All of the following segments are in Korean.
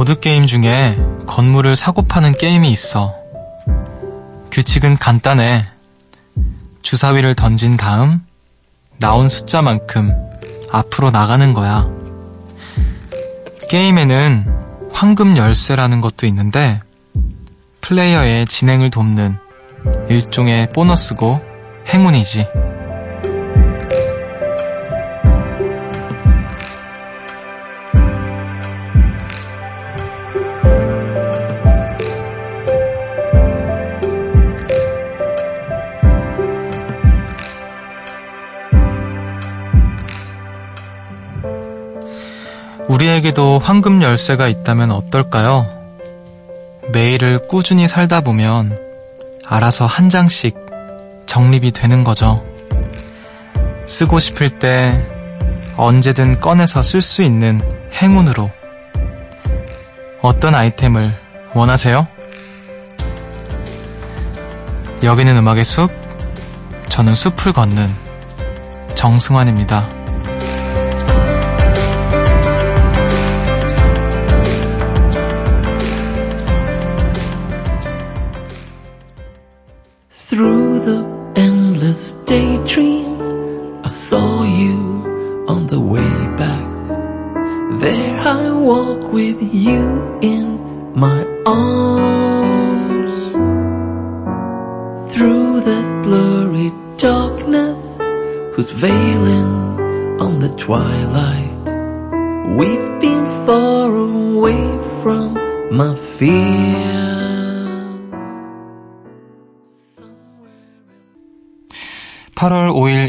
보드게임 중에 건물을 사고 파는 게임이 있어. 규칙은 간단해. 주사위를 던진 다음 나온 숫자만큼 앞으로 나가는 거야. 게임에는 황금 열쇠라는 것도 있는데 플레이어의 진행을 돕는 일종의 보너스고 행운이지. 우리에게도 황금 열쇠가 있다면 어떨까요? 매일을 꾸준히 살다 보면 알아서 한 장씩 적립이 되는 거죠. 쓰고 싶을 때 언제든 꺼내서 쓸 수 있는 행운으로. 어떤 아이템을 원하세요? 여기는 음악의 숲, 저는 숲을 걷는 정승환입니다. Through the endless daydream, I saw you on the way back. There I walk with you in my arms. Through the blurry darkness, who's veiling on the twilight. We've been far away from my fear.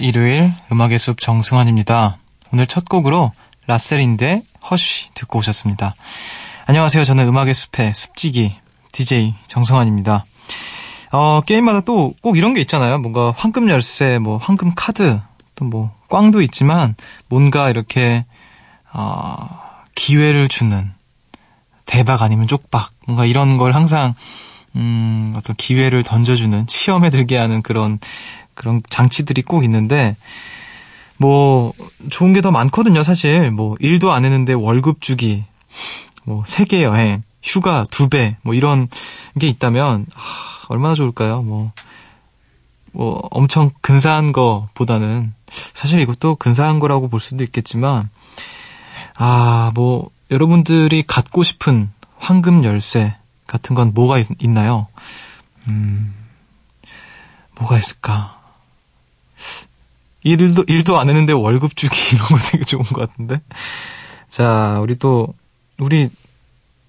일요일 음악의 숲 정승환입니다. 오늘 첫 곡으로 라셀인데 허쉬 듣고 오셨습니다. 안녕하세요. 저는 음악의 숲의 숲지기 DJ 정승환입니다. 게임마다 또 꼭 이런 게 있잖아요. 뭔가 황금 열쇠, 뭐 황금 카드, 또 뭐 꽝도 있지만 뭔가 이렇게 기회를 주는 대박 아니면 쪽박, 뭔가 이런 걸 항상 어떤 기회를 던져주는, 시험에 들게 하는 그런 장치들이 꼭 있는데, 뭐 좋은 게 더 많거든요. 사실 뭐 일도 안 했는데 월급 주기, 뭐 세계 여행, 휴가 2배, 뭐 이런 게 있다면 얼마나 좋을까요? 뭐 엄청 근사한 거보다는, 사실 이것도 근사한 거라고 볼 수도 있겠지만, 뭐 여러분들이 갖고 싶은 황금 열쇠 같은 건 뭐가 있나요? 뭐가 있을까? 일도 안 했는데 월급 주기, 이런 거 되게 좋은 것 같은데. 자, 우리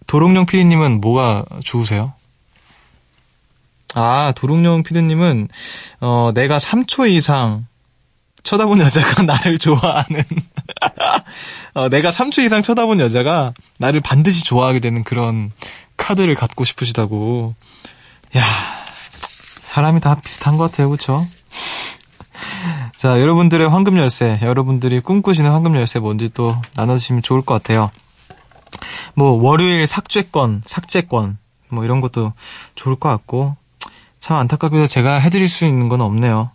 도롱뇽 피디님은 뭐가 좋으세요? 도롱뇽 피디님은 내가 3초 이상 쳐다본 여자가 나를 좋아하는 내가 3초 이상 쳐다본 여자가 나를 반드시 좋아하게 되는 그런 카드를 갖고 싶으시다고. 야, 사람이 다 비슷한 것 같아요. 그렇죠? 자, 여러분들의 황금 열쇠, 여러분들이 꿈꾸시는 황금 열쇠 뭔지 또 나눠주시면 좋을 것 같아요. 뭐 월요일 삭제권 뭐 이런 것도 좋을 것 같고, 참 안타깝게도 제가 해드릴 수 있는 건 없네요.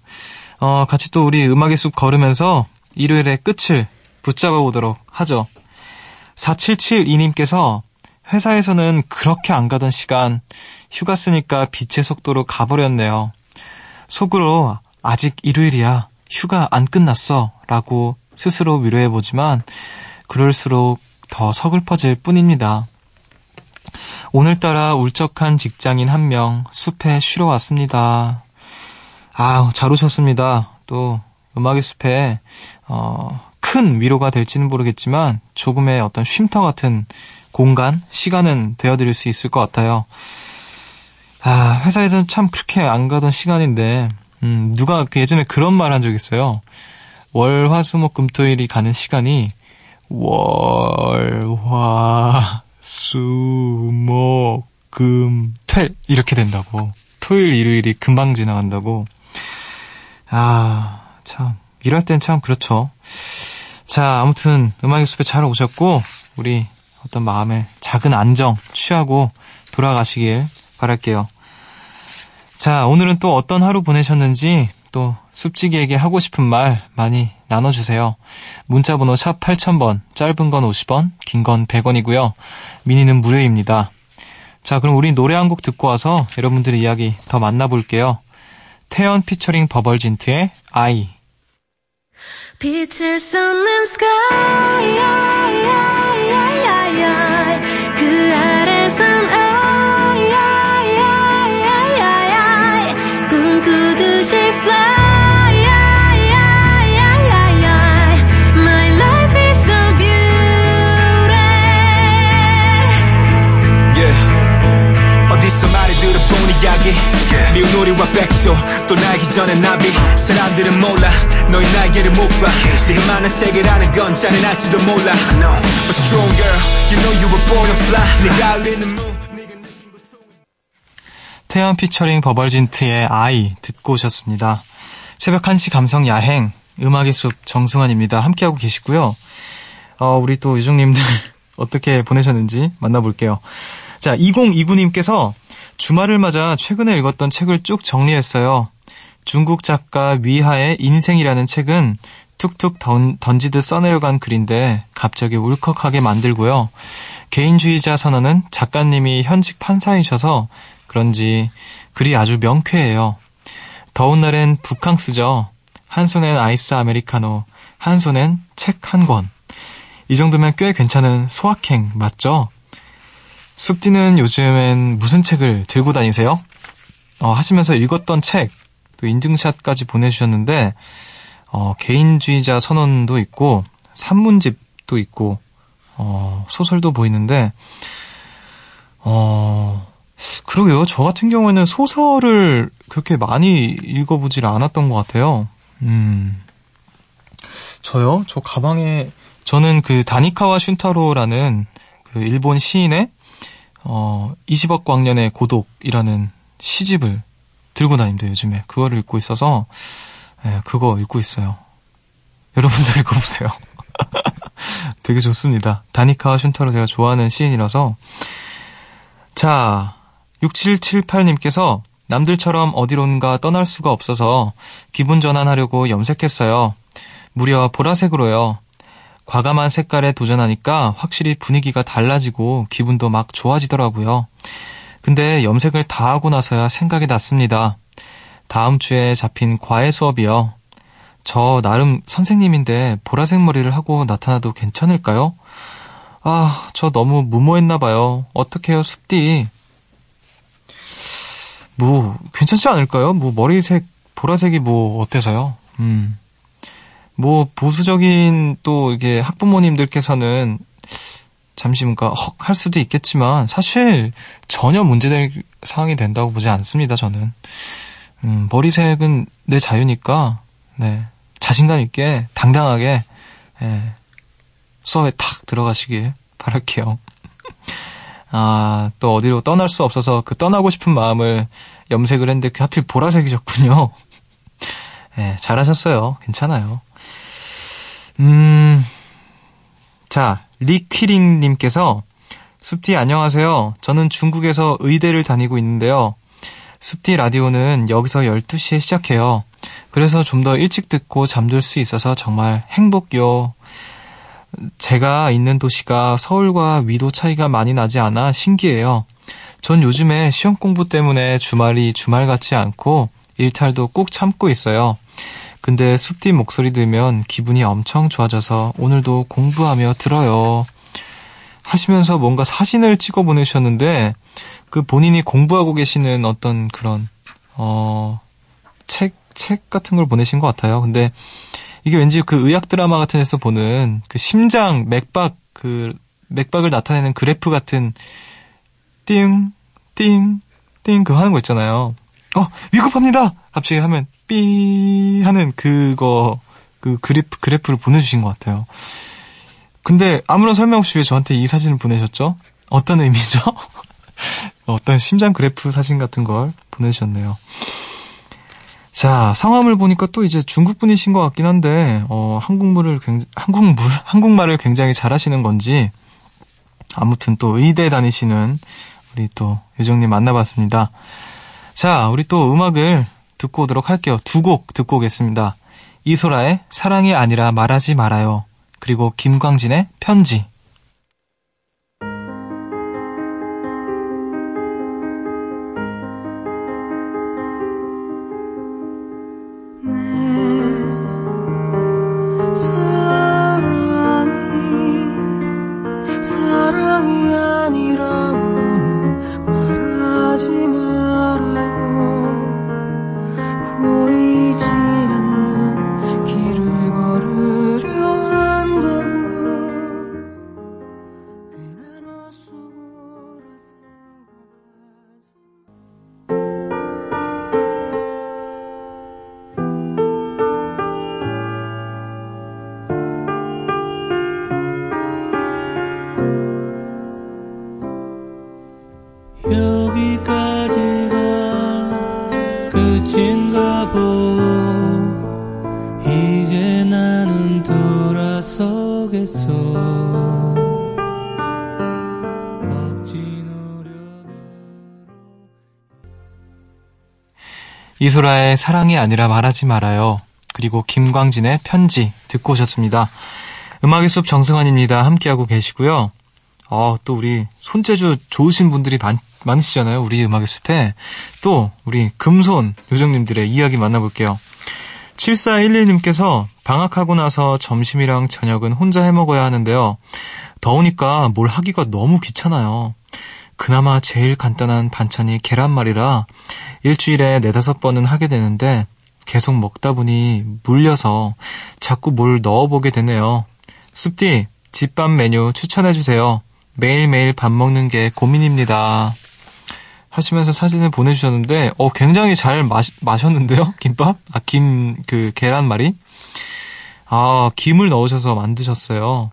같이 또 우리 음악의 숲 걸으면서 일요일의 끝을 붙잡아 보도록 하죠. 4772님께서 회사에서는 그렇게 안 가던 시간, 휴가 쓰니까 빛의 속도로 가버렸네요. 속으로 아직 일요일이야, 휴가 안 끝났어 라고 스스로 위로해보지만 그럴수록 더 서글퍼질 뿐입니다. 오늘따라 울적한 직장인 한 명 숲에 쉬러 왔습니다. 잘 오셨습니다. 또 음악의 숲에 큰 위로가 될지는 모르겠지만 조금의 어떤 쉼터 같은 공간, 시간은 되어드릴 수 있을 것 같아요. 회사에서는 참 그렇게 안 가던 시간인데, 누가 예전에 그런 말 한 적 있어요. 월, 화, 수, 목, 금, 토, 일이 가는 시간이 월, 화, 수, 목, 금, 퇴 이렇게 된다고. 토요일, 일요일이 금방 지나간다고. 참 일할 땐 참 그렇죠. 자, 아무튼 음악의 숲에 잘 오셨고 우리 어떤 마음의 작은 안정 취하고 돌아가시길 바랄게요. 자, 오늘은 또 어떤 하루 보내셨는지, 또 숲지기에게 하고 싶은 말 많이 나눠주세요. 문자번호 샵 8000번, 짧은 건 50원, 긴 건 100원이고요. 미니는 무료입니다. 자, 그럼 우리 노래 한 곡 듣고 와서 여러분들의 이야기 더 만나볼게요. 태연 피처링 버벌진트의 아이. 빛을 쏟는 sky, 그 아래선 꿈꾸듯이 fly. 어디서 말이 들어본 이야기 미운 우리와 백조 또 날기 전에 나비 사람들은 몰라 너의 날개를 못 봐 지금 아는 세계라는 건 자네 날지도 몰라 But strong girl you know you were born to fly 네가 울리는 무 태연 피처링 버벌진트의 아이 듣고 오셨습니다. 새벽 1시 감성 야행 음악의 숲 정승환입니다. 함께하고 계시고요. 우리 또 유정님들 어떻게 보내셨는지 만나볼게요. 자, 2029님께서 주말을 맞아 최근에 읽었던 책을 쭉 정리했어요. 중국 작가 위하의 인생이라는 책은 툭툭 던지듯 써내려간 글인데 갑자기 울컥하게 만들고요. 개인주의자 선언은 작가님이 현직 판사이셔서 그런지 글이 아주 명쾌해요. 더운 날엔 북캉스죠. 한 손엔 아이스 아메리카노, 한 손엔 책 한 권. 이 정도면 꽤 괜찮은 소확행 맞죠? 숲디는 요즘엔 무슨 책을 들고 다니세요? 하시면서 읽었던 책, 또 인증샷까지 보내주셨는데 개인주의자 선언도 있고 산문집도 있고 소설도 보이는데 그러게요. 저 같은 경우에는 소설을 그렇게 많이 읽어보질 않았던 것 같아요. 저요? 저 가방에 저는 그 다니카와 슌타로라는 그 일본 시인의 20억 광년의 고독이라는 시집을 들고 다닙니다. 요즘에 그거를 읽고 있어서 그거 읽고 있어요. 여러분도 읽어보세요. 되게 좋습니다. 다니카와 슌타로 제가 좋아하는 시인이라서. 자, 6778님께서 남들처럼 어디론가 떠날 수가 없어서 기분 전환하려고 염색했어요. 무려 보라색으로요. 과감한 색깔에 도전하니까 확실히 분위기가 달라지고 기분도 막 좋아지더라고요. 근데 염색을 다 하고 나서야 생각이 났습니다. 다음 주에 잡힌 과외 수업이요. 저 나름 선생님인데 보라색 머리를 하고 나타나도 괜찮을까요? 아, 저 너무 무모했나 봐요. 어떡해요, 숲디. 괜찮지 않을까요? 머리색, 보라색이 어때서요? 보수적인 또 이게 학부모님들께서는 잠시 뭔가 헉 할 수도 있겠지만 사실 전혀 문제될 상황이 된다고 보지 않습니다. 저는 머리색은 내 자유니까 네 자신감 있게 당당하게 수업에 탁 들어가시길 바랄게요. 아, 또 어디로 떠날 수 없어서 그 떠나고 싶은 마음을 염색을 했는데 하필 보라색이셨군요. 네, 잘하셨어요. 괜찮아요. 자, 리퀴링님께서 숲디 안녕하세요. 저는 중국에서 의대를 다니고 있는데요. 숲디 라디오는 여기서 12시에 시작해요. 그래서 좀 더 일찍 듣고 잠들 수 있어서 정말 행복요. 제가 있는 도시가 서울과 위도 차이가 많이 나지 않아 신기해요. 전 요즘에 시험 공부 때문에 주말이 주말 같지 않고 일탈도 꾹 참고 있어요. 근데 숲디 목소리 들으면 기분이 엄청 좋아져서 오늘도 공부하며 들어요. 하시면서 뭔가 사진을 찍어 보내주셨는데 그 본인이 공부하고 계시는 어떤 그런 책 같은 걸 보내신 것 같아요. 근데 이게 왠지 그 의학 드라마 같은 데서 보는 그 심장 맥박을 나타내는 그래프 같은 띵 띵 띵 그 하는 거 있잖아요. 위급합니다. 갑자기 하면 삐 하는 그 그래프를 보내주신 것 같아요. 근데 아무런 설명 없이 왜 저한테 이 사진을 보내셨죠? 어떤 의미죠? 어떤 심장 그래프 사진 같은 걸 보내주셨네요. 자, 성함을 보니까 또 이제 중국 분이신 것 같긴 한데 한국말을 굉장히 잘하시는 건지 아무튼 또 의대 다니시는 우리 또 요정님 만나봤습니다. 자, 우리 또 음악을 듣고 오도록 할게요. 두 곡 듣고 오겠습니다. 이소라의 사랑이 아니라 말하지 말아요. 그리고 김광진의 편지. 이소라의 사랑이 아니라 말하지 말아요. 그리고 김광진의 편지 듣고 오셨습니다. 음악의 숲 정승환입니다. 함께하고 계시고요. 또 우리 손재주 좋으신 분들이 많으시잖아요. 우리 음악의 숲에. 또 우리 금손 요정님들의 이야기 만나볼게요. 7411님께서 방학하고 나서 점심이랑 저녁은 혼자 해먹어야 하는데요. 더우니까 뭘 하기가 너무 귀찮아요. 그나마 제일 간단한 반찬이 계란말이라 일주일에 4-5번은 하게 되는데 계속 먹다 보니 물려서 자꾸 뭘 넣어보게 되네요. 숲디, 집밥 메뉴 추천해주세요. 매일매일 밥 먹는 게 고민입니다. 하시면서 사진을 보내주셨는데 굉장히 잘 마셨는데요? 김밥? 계란말이? 김을 넣으셔서 만드셨어요.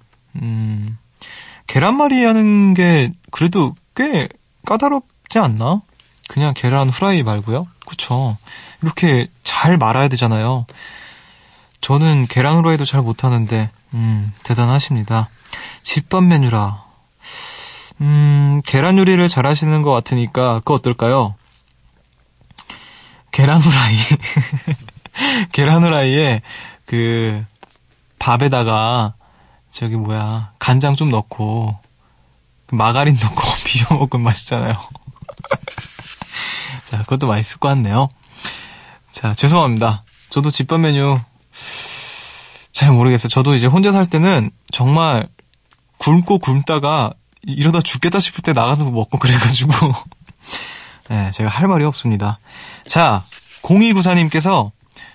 계란말이 하는 게 그래도 꽤 까다롭지 않나? 그냥 계란 후라이 말고요. 그쵸. 이렇게 잘 말아야 되잖아요. 저는 계란 후라이도 잘 못하는데 대단하십니다. 집밥 메뉴라. 계란 요리를 잘하시는 것 같으니까 그거 어떨까요? 계란 후라이. 계란 후라이에 그 밥에다가 간장 좀 넣고 마가린 넣고 비벼먹으면 맛있잖아요. 자, 그것도 맛있을 것 같네요. 자, 죄송합니다. 저도 집밥 메뉴 잘 모르겠어요. 저도 이제 혼자 살 때는 정말 굶다가 이러다 죽겠다 싶을 때 나가서 먹고 그래가지고 네, 제가 할 말이 없습니다. 자, 0294님께서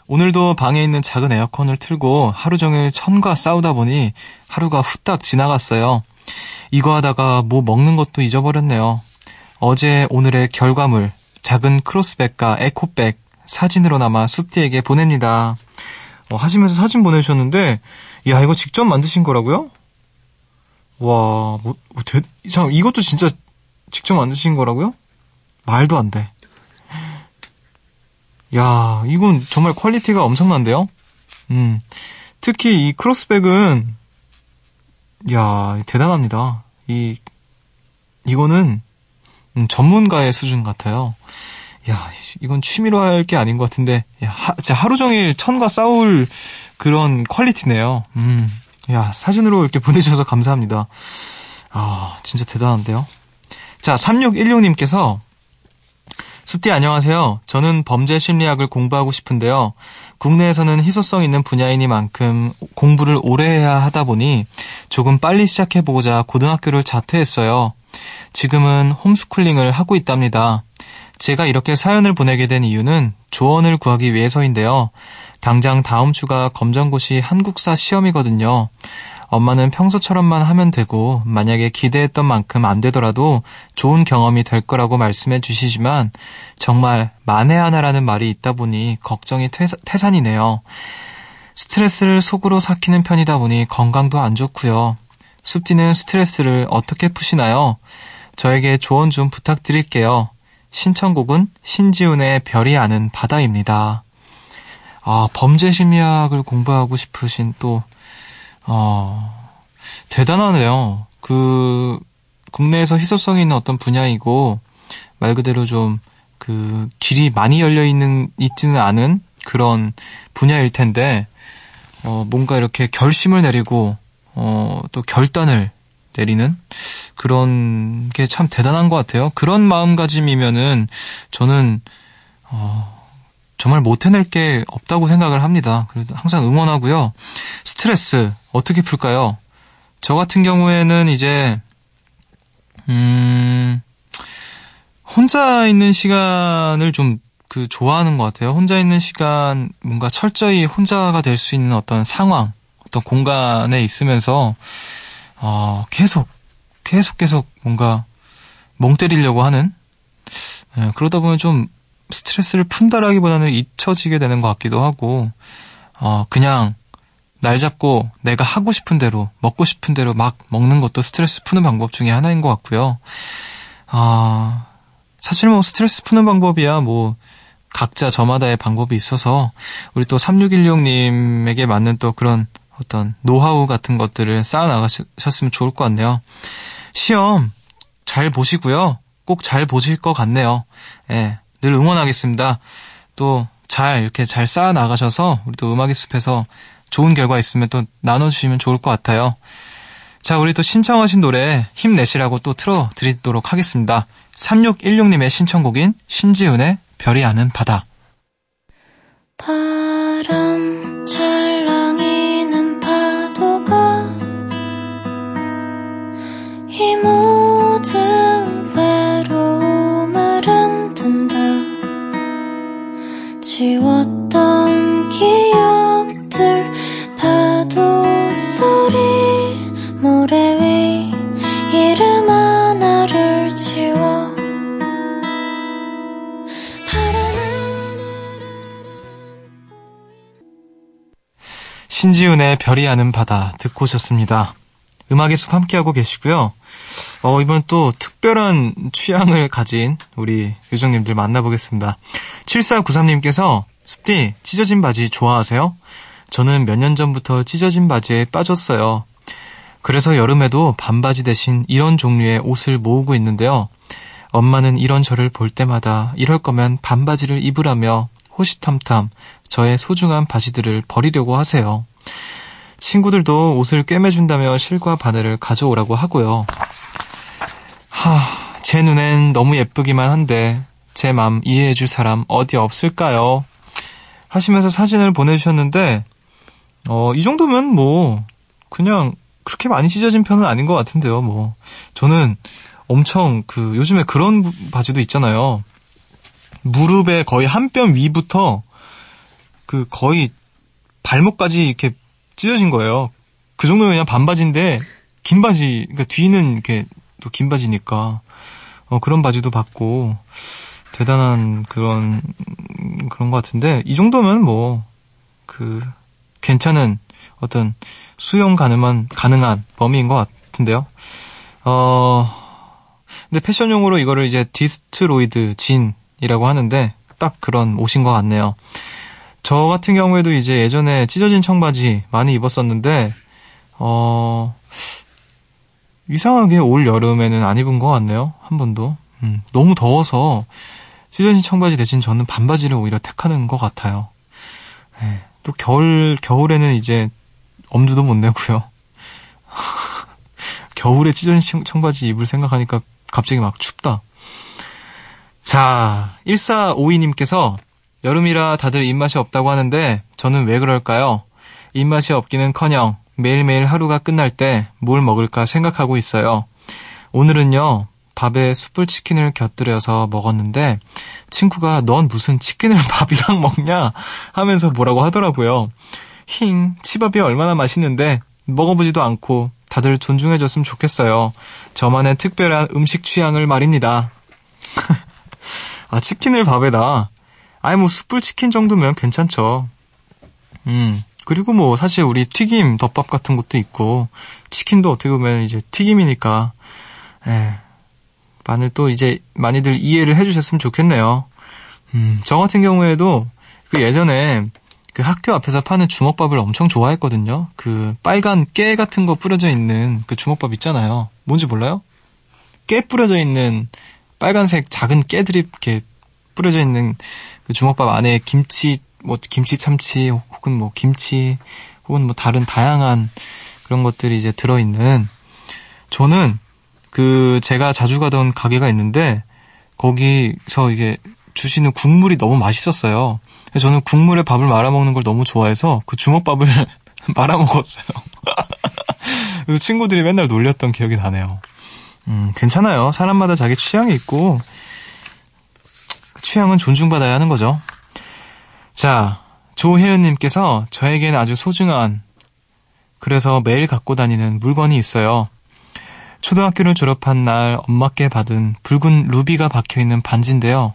오늘도 방에 있는 작은 에어컨을 틀고 하루 종일 천과 싸우다 보니 하루가 후딱 지나갔어요. 이거 하다가 뭐 먹는 것도 잊어버렸네요. 어제 오늘의 결과물 작은 크로스백과 에코백 사진으로 남아 숲디에게 보냅니다. 하시면서 사진 보내주셨는데 야, 이거 직접 만드신 거라고요? 와, 이것도 진짜 직접 만드신 거라고요? 말도 안 돼. 야, 이건 정말 퀄리티가 엄청난데요? 특히 이 크로스백은 야, 대단합니다. 이거는 전문가의 수준 같아요. 야, 이건 취미로 할 게 아닌 것 같은데 야, 진짜 하루 종일 천과 싸울 그런 퀄리티네요. 야, 사진으로 이렇게 보내주셔서 감사합니다. 진짜 대단한데요. 자, 3616님께서 숲디 안녕하세요. 저는 범죄심리학을 공부하고 싶은데요. 국내에서는 희소성 있는 분야이니만큼 공부를 오래 해야 하다 보니 조금 빨리 시작해보고자 고등학교를 자퇴했어요. 지금은 홈스쿨링을 하고 있답니다. 제가 이렇게 사연을 보내게 된 이유는 조언을 구하기 위해서인데요. 당장 다음 주가 검정고시 한국사 시험이거든요. 엄마는 평소처럼만 하면 되고 만약에 기대했던 만큼 안 되더라도 좋은 경험이 될 거라고 말씀해 주시지만 정말 만에 하나라는 말이 있다 보니 걱정이 태산이네요. 스트레스를 속으로 삭히는 편이다 보니 건강도 안 좋고요. 숲디는 스트레스를 어떻게 푸시나요? 저에게 조언 좀 부탁드릴게요. 신청곡은 신지훈의 별이 아는 바다입니다. 범죄심리학을 공부하고 싶으신 또 대단하네요. 국내에서 희소성 있는 어떤 분야이고, 말 그대로 좀, 길이 많이 열려있지는 않은 그런 분야일 텐데 뭔가 이렇게 결심을 내리고 또 결단을 내리는 그런 게 참 대단한 것 같아요. 그런 마음가짐이면은 저는 정말 못 해낼 게 없다고 생각을 합니다. 그래도 항상 응원하고요. 스트레스 어떻게 풀까요? 저 같은 경우에는 이제 혼자 있는 시간을 좀 좋아하는 것 같아요. 혼자 있는 시간, 뭔가 철저히 혼자가 될 수 있는 어떤 상황, 어떤 공간에 있으면서 계속 뭔가 멍 때리려고 하는, 그러다 보면 좀 스트레스를 푼다라기보다는 잊혀지게 되는 것 같기도 하고, 그냥 날 잡고 내가 하고 싶은 대로, 먹고 싶은 대로 막 먹는 것도 스트레스 푸는 방법 중에 하나인 것 같고요. 사실 뭐 스트레스 푸는 방법이야 뭐 각자 저마다의 방법이 있어서 우리 또 3616님에게 맞는 또 그런 어떤 노하우 같은 것들을 쌓아나가셨으면 좋을 것 같네요. 시험 잘 보시고요. 꼭 잘 보실 것 같네요. 예, 늘 응원하겠습니다. 또 이렇게 잘 쌓아나가셔서 우리 또 음악의 숲에서 좋은 결과 있으면 또 나눠주시면 좋을 것 같아요. 자, 우리 또 신청하신 노래 힘내시라고 또 틀어드리도록 하겠습니다. 3616님의 신청곡인 신지훈의 별이 아는 바다. 바람 찰랑이는 파도가 이 모든 외로움을 흔든다. 지웠던 기억들 파도 소리 모래 위 이름 하나를 지워. 신지훈의 별이 아는 바다 듣고 오셨습니다. 음악의 숲 함께하고 계시고요. 이번 또 특별한 취향을 가진 우리 요정님들 만나보겠습니다. 7493님께서 숲디 찢어진 바지 좋아하세요? 저는 몇 년 전부터 찢어진 바지에 빠졌어요. 그래서 여름에도 반바지 대신 이런 종류의 옷을 모으고 있는데요. 엄마는 이런 저를 볼 때마다 이럴 거면 반바지를 입으라며 호시탐탐 저의 소중한 바지들을 버리려고 하세요. 친구들도 옷을 꿰매준다며 실과 바늘을 가져오라고 하고요. 제 눈엔 너무 예쁘기만 한데 제 마음 이해해줄 사람 어디 없을까요? 하시면서 사진을 보내주셨는데 이 정도면 뭐 그냥 그렇게 많이 찢어진 편은 아닌 것 같은데요. 뭐 저는 엄청 요즘에 그런 바지도 있잖아요. 무릎에 거의 한 뼘 위부터 거의 발목까지 이렇게 찢어진 거예요. 그 정도면 그냥 반바지인데, 긴 바지, 그러니까 뒤는 이렇게 또 긴 바지니까, 그런 바지도 받고, 대단한 그런 것 같은데, 이 정도면 뭐, 괜찮은 어떤 수용 가능한 범위인 것 같은데요. 근데 패션 용어로 이거를 이제 디스트로이드 진이라고 하는데, 딱 그런 옷인 것 같네요. 저 같은 경우에도 이제 예전에 찢어진 청바지 많이 입었었는데 이상하게 올 여름에는 안 입은 것 같네요. 한 번도. 너무 더워서 찢어진 청바지 대신 저는 반바지를 오히려 택하는 것 같아요. 네. 또 겨울에는 이제 엄두도 못 내고요. 겨울에 찢어진 청바지 입을 생각하니까 갑자기 막 춥다. 자, 1452님께서 여름이라 다들 입맛이 없다고 하는데 저는 왜 그럴까요? 입맛이 없기는커녕 매일매일 하루가 끝날 때 뭘 먹을까 생각하고 있어요. 오늘은요 밥에 숯불치킨을 곁들여서 먹었는데 친구가 넌 무슨 치킨을 밥이랑 먹냐 하면서 뭐라고 하더라고요. 치밥이 얼마나 맛있는데 먹어보지도 않고 다들 존중해줬으면 좋겠어요. 저만의 특별한 음식 취향을 말입니다. 아, 치킨을 밥에다. 아니 뭐 숯불치킨 정도면 괜찮죠. 그리고 뭐 사실 우리 튀김 덮밥 같은 것도 있고 치킨도 어떻게 보면 이제 튀김이니까 마늘 또 이제 많이들 이해를 해주셨으면 좋겠네요. 저 같은 경우에도 예전에 학교 앞에서 파는 주먹밥을 엄청 좋아했거든요. 빨간 깨 같은 거 뿌려져 있는 주먹밥 있잖아요. 뭔지 몰라요? 깨 뿌려져 있는 빨간색 작은 깨들이 이렇게 뿌려져 있는 주먹밥 안에 김치 뭐 김치 참치 혹은 뭐 김치 혹은 뭐 다른 다양한 그런 것들이 이제 들어있는, 저는 그 제가 자주 가던 가게가 있는데 거기서 이게 주시는 국물이 너무 맛있었어요. 그래서 저는 국물에 밥을 말아먹는 걸 너무 좋아해서 그 주먹밥을 말아먹었어요. 그래서 친구들이 맨날 놀렸던 기억이 나네요. 괜찮아요. 사람마다 자기 취향이 있고 그 취향은 존중받아야 하는 거죠. 자, 조혜은님께서 저에겐 아주 소중한, 그래서 매일 갖고 다니는 물건이 있어요. 초등학교를 졸업한 날 엄마께 받은 붉은 루비가 박혀있는 반지인데요.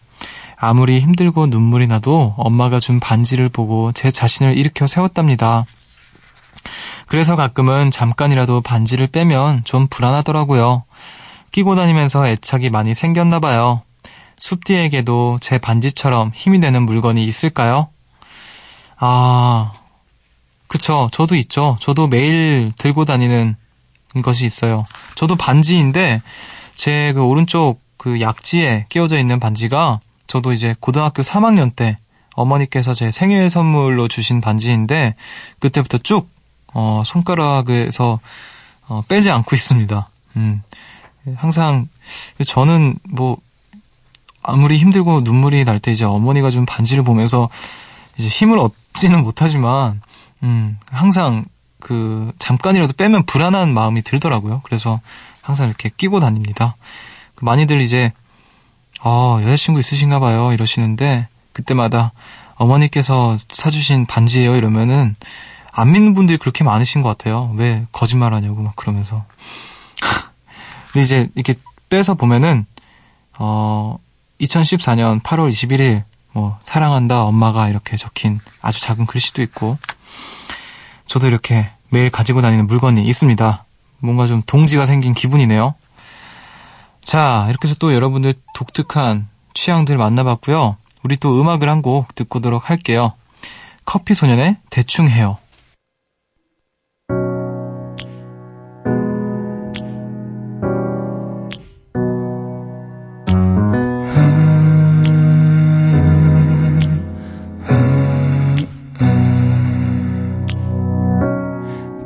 아무리 힘들고 눈물이 나도 엄마가 준 반지를 보고 제 자신을 일으켜 세웠답니다. 그래서 가끔은 잠깐이라도 반지를 빼면 좀 불안하더라고요. 끼고 다니면서 애착이 많이 생겼나 봐요. 숲디에게도 제 반지처럼 힘이 되는 물건이 있을까요? 아, 그쵸. 저도 있죠. 저도 매일 들고 다니는 것이 있어요. 저도 반지인데 제 그 오른쪽 그 약지에 끼워져 있는 반지가 저도 이제 고등학교 3학년 때 어머니께서 제 생일 선물로 주신 반지인데 그때부터 쭉 손가락에서 빼지 않고 있습니다. 항상 저는 뭐 아무리 힘들고 눈물이 날 때 이제 어머니가 준 반지를 보면서 이제 힘을 얻지는 못하지만 항상 그 잠깐이라도 빼면 불안한 마음이 들더라고요. 그래서 항상 이렇게 끼고 다닙니다. 많이들 이제 여자친구 있으신가 봐요 이러시는데 그때마다 어머니께서 사주신 반지예요 이러면은 안 믿는 분들이 그렇게 많으신 것 같아요. 왜 거짓말하냐고 막 그러면서. 근데 이제 이렇게 빼서 보면은 2014년 8월 21일 뭐 사랑한다 엄마가 이렇게 적힌 아주 작은 글씨도 있고, 저도 이렇게 매일 가지고 다니는 물건이 있습니다. 뭔가 좀 동지가 생긴 기분이네요. 자, 이렇게 해서 또 여러분들 독특한 취향들 만나봤고요. 우리 또 음악을 한 곡 듣고 오도록 할게요. 커피소년의 대충 해요.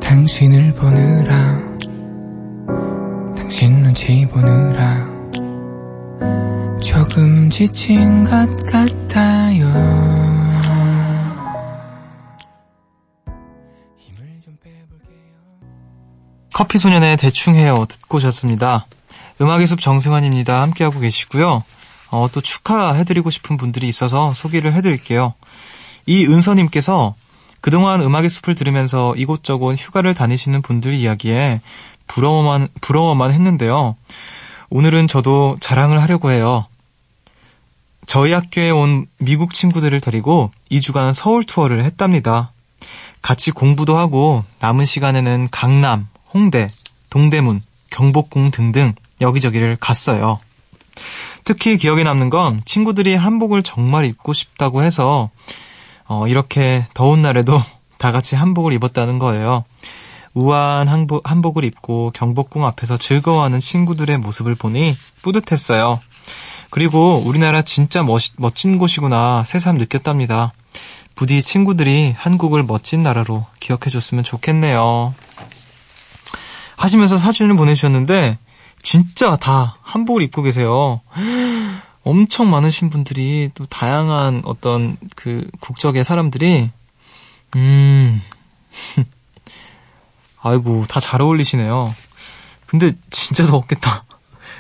당신을 보느라, 당신 눈치 보느라 조금 지친 것 같아요. 힘을 좀 빼볼게요. 커피소년의 대충해요 듣고 오셨습니다. 음악의 숲 정승환입니다. 함께하고 계시고요. 또 축하해드리고 싶은 분들이 있어서 소개를 해드릴게요. 이은서님께서 그동안 음악의 숲을 들으면서 이곳저곳 휴가를 다니시는 분들 이야기에 부러워만 했는데요. 오늘은 저도 자랑을 하려고 해요. 저희 학교에 온 미국 친구들을 데리고 2주간 서울 투어를 했답니다. 같이 공부도 하고 남은 시간에는 강남, 홍대, 동대문, 경복궁 등등 여기저기를 갔어요. 특히 기억에 남는 건 친구들이 한복을 정말 입고 싶다고 해서 이렇게 더운 날에도 다 같이 한복을 입었다는 거예요. 우아한 한복을 입고 경복궁 앞에서 즐거워하는 친구들의 모습을 보니 뿌듯했어요. 그리고 우리나라 진짜 멋진 곳이구나 새삼 느꼈답니다. 부디 친구들이 한국을 멋진 나라로 기억해줬으면 좋겠네요. 하시면서 사진을 보내주셨는데 진짜 다 한복을 입고 계세요. 엄청 많으신 분들이, 또 다양한 어떤 그 국적의 사람들이, 아이고, 다 잘 어울리시네요. 근데 진짜 덥겠다.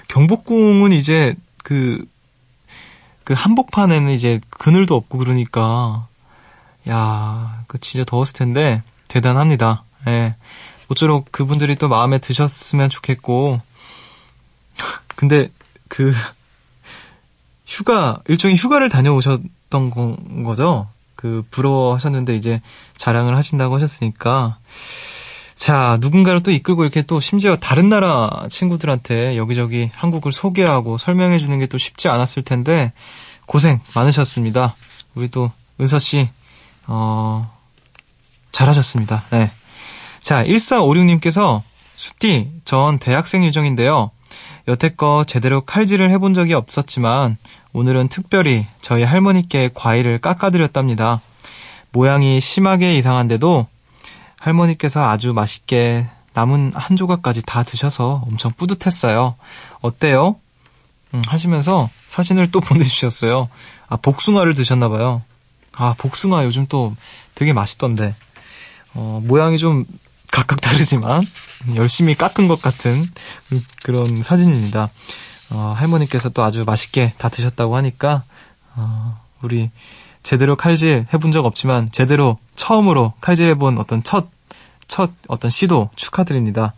경복궁은 이제 그 한복판에는 이제 그늘도 없고 그러니까, 야, 그 진짜 더웠을 텐데, 대단합니다. 예. 모쪼록 그분들이 또 마음에 드셨으면 좋겠고, 근데 일종의 휴가를 다녀오셨던 거죠? 부러워하셨는데 이제 자랑을 하신다고 하셨으니까. 자, 누군가를 또 이끌고 이렇게 또 심지어 다른 나라 친구들한테 여기저기 한국을 소개하고 설명해주는 게 또 쉽지 않았을 텐데 고생 많으셨습니다. 우리 또 은서씨, 잘하셨습니다. 네. 자, 1456님께서 숲디, 전 대학생 유정인데요. 여태껏 제대로 칼질을 해본 적이 없었지만 오늘은 특별히 저희 할머니께 과일을 깎아드렸답니다. 모양이 심하게 이상한데도 할머니께서 아주 맛있게 남은 한 조각까지 다 드셔서 엄청 뿌듯했어요. 어때요? 하시면서 사진을 또 보내주셨어요. 아, 복숭아를 드셨나봐요. 아, 복숭아 요즘 또 되게 맛있던데. 모양이 좀 각각 다르지만 열심히 깎은 것 같은 그런 사진입니다. 할머니께서 또 아주 맛있게 다 드셨다고 하니까 우리 제대로 칼질 해본 적 없지만 제대로 처음으로 칼질해본 어떤 첫 어떤 시도 축하드립니다.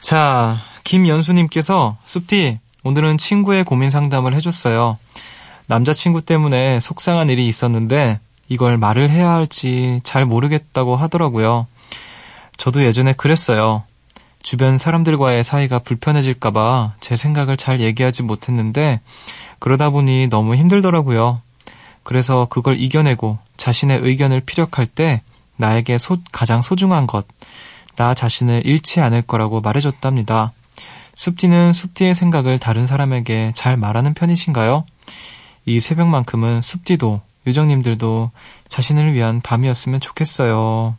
자, 김연수님께서 숲디 오늘은 친구의 고민 상담을 해줬어요. 남자친구 때문에 속상한 일이 있었는데 이걸 말을 해야 할지 잘 모르겠다고 하더라고요. 저도 예전에 그랬어요. 주변 사람들과의 사이가 불편해질까봐 제 생각을 잘 얘기하지 못했는데 그러다 보니 너무 힘들더라고요. 그래서 그걸 이겨내고 자신의 의견을 피력할 때 나에게 가장 소중한 것, 나 자신을 잃지 않을 거라고 말해줬답니다. 숲디는 숲디의 생각을 다른 사람에게 잘 말하는 편이신가요? 이 새벽만큼은 숲디도 요정님들도 자신을 위한 밤이었으면 좋겠어요.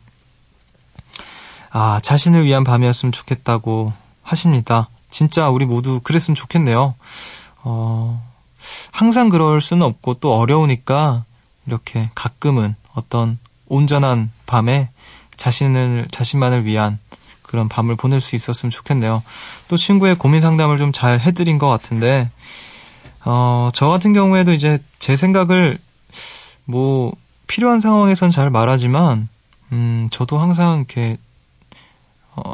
아, 자신을 위한 밤이었으면 좋겠다고 하십니다. 진짜 우리 모두 그랬으면 좋겠네요. 항상 그럴 수는 없고 또 어려우니까 이렇게 가끔은 어떤 온전한 밤에 자신만을 위한 그런 밤을 보낼 수 있었으면 좋겠네요. 또 친구의 고민 상담을 좀 잘 해드린 것 같은데 저 같은 경우에도 이제 제 생각을 뭐 필요한 상황에선 잘 말하지만 저도 항상 이렇게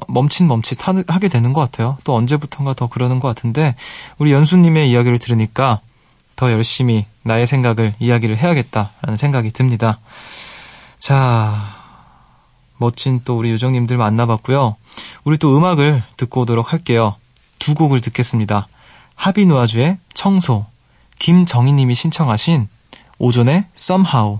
멈칫멈칫하게 되는 것 같아요. 또 언제부턴가 더 그러는 것 같은데 우리 연수님의 이야기를 들으니까 더 열심히 나의 생각을 이야기를 해야겠다라는 생각이 듭니다. 자, 멋진 또 우리 요정님들 만나봤고요. 우리 또 음악을 듣고 오도록 할게요. 두 곡을 듣겠습니다. 하비누아주의 청소, 김정희님이 신청하신 오존의 Somehow.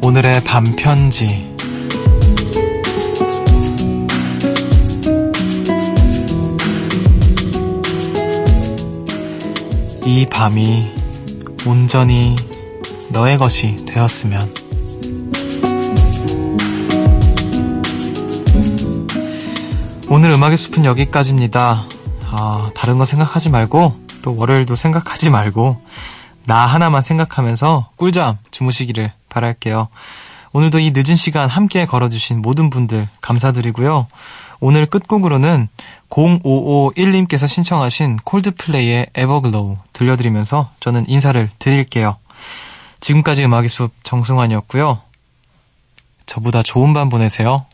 오늘의 밤편지. 이 밤이 온전히 너의 것이 되었으면. 오늘 음악의 숲은 여기까지입니다. 다른 거 생각하지 말고 또 월요일도 생각하지 말고 나 하나만 생각하면서 꿀잠 주무시기를 바랄게요. 오늘도 이 늦은 시간 함께 걸어주신 모든 분들 감사드리고요. 오늘 끝곡으로는 0551님께서 신청하신 콜드플레이의 에버글로우 들려드리면서 저는 인사를 드릴게요. 지금까지 음악의 숲 정승환이었고요. 저보다 좋은 밤 보내세요.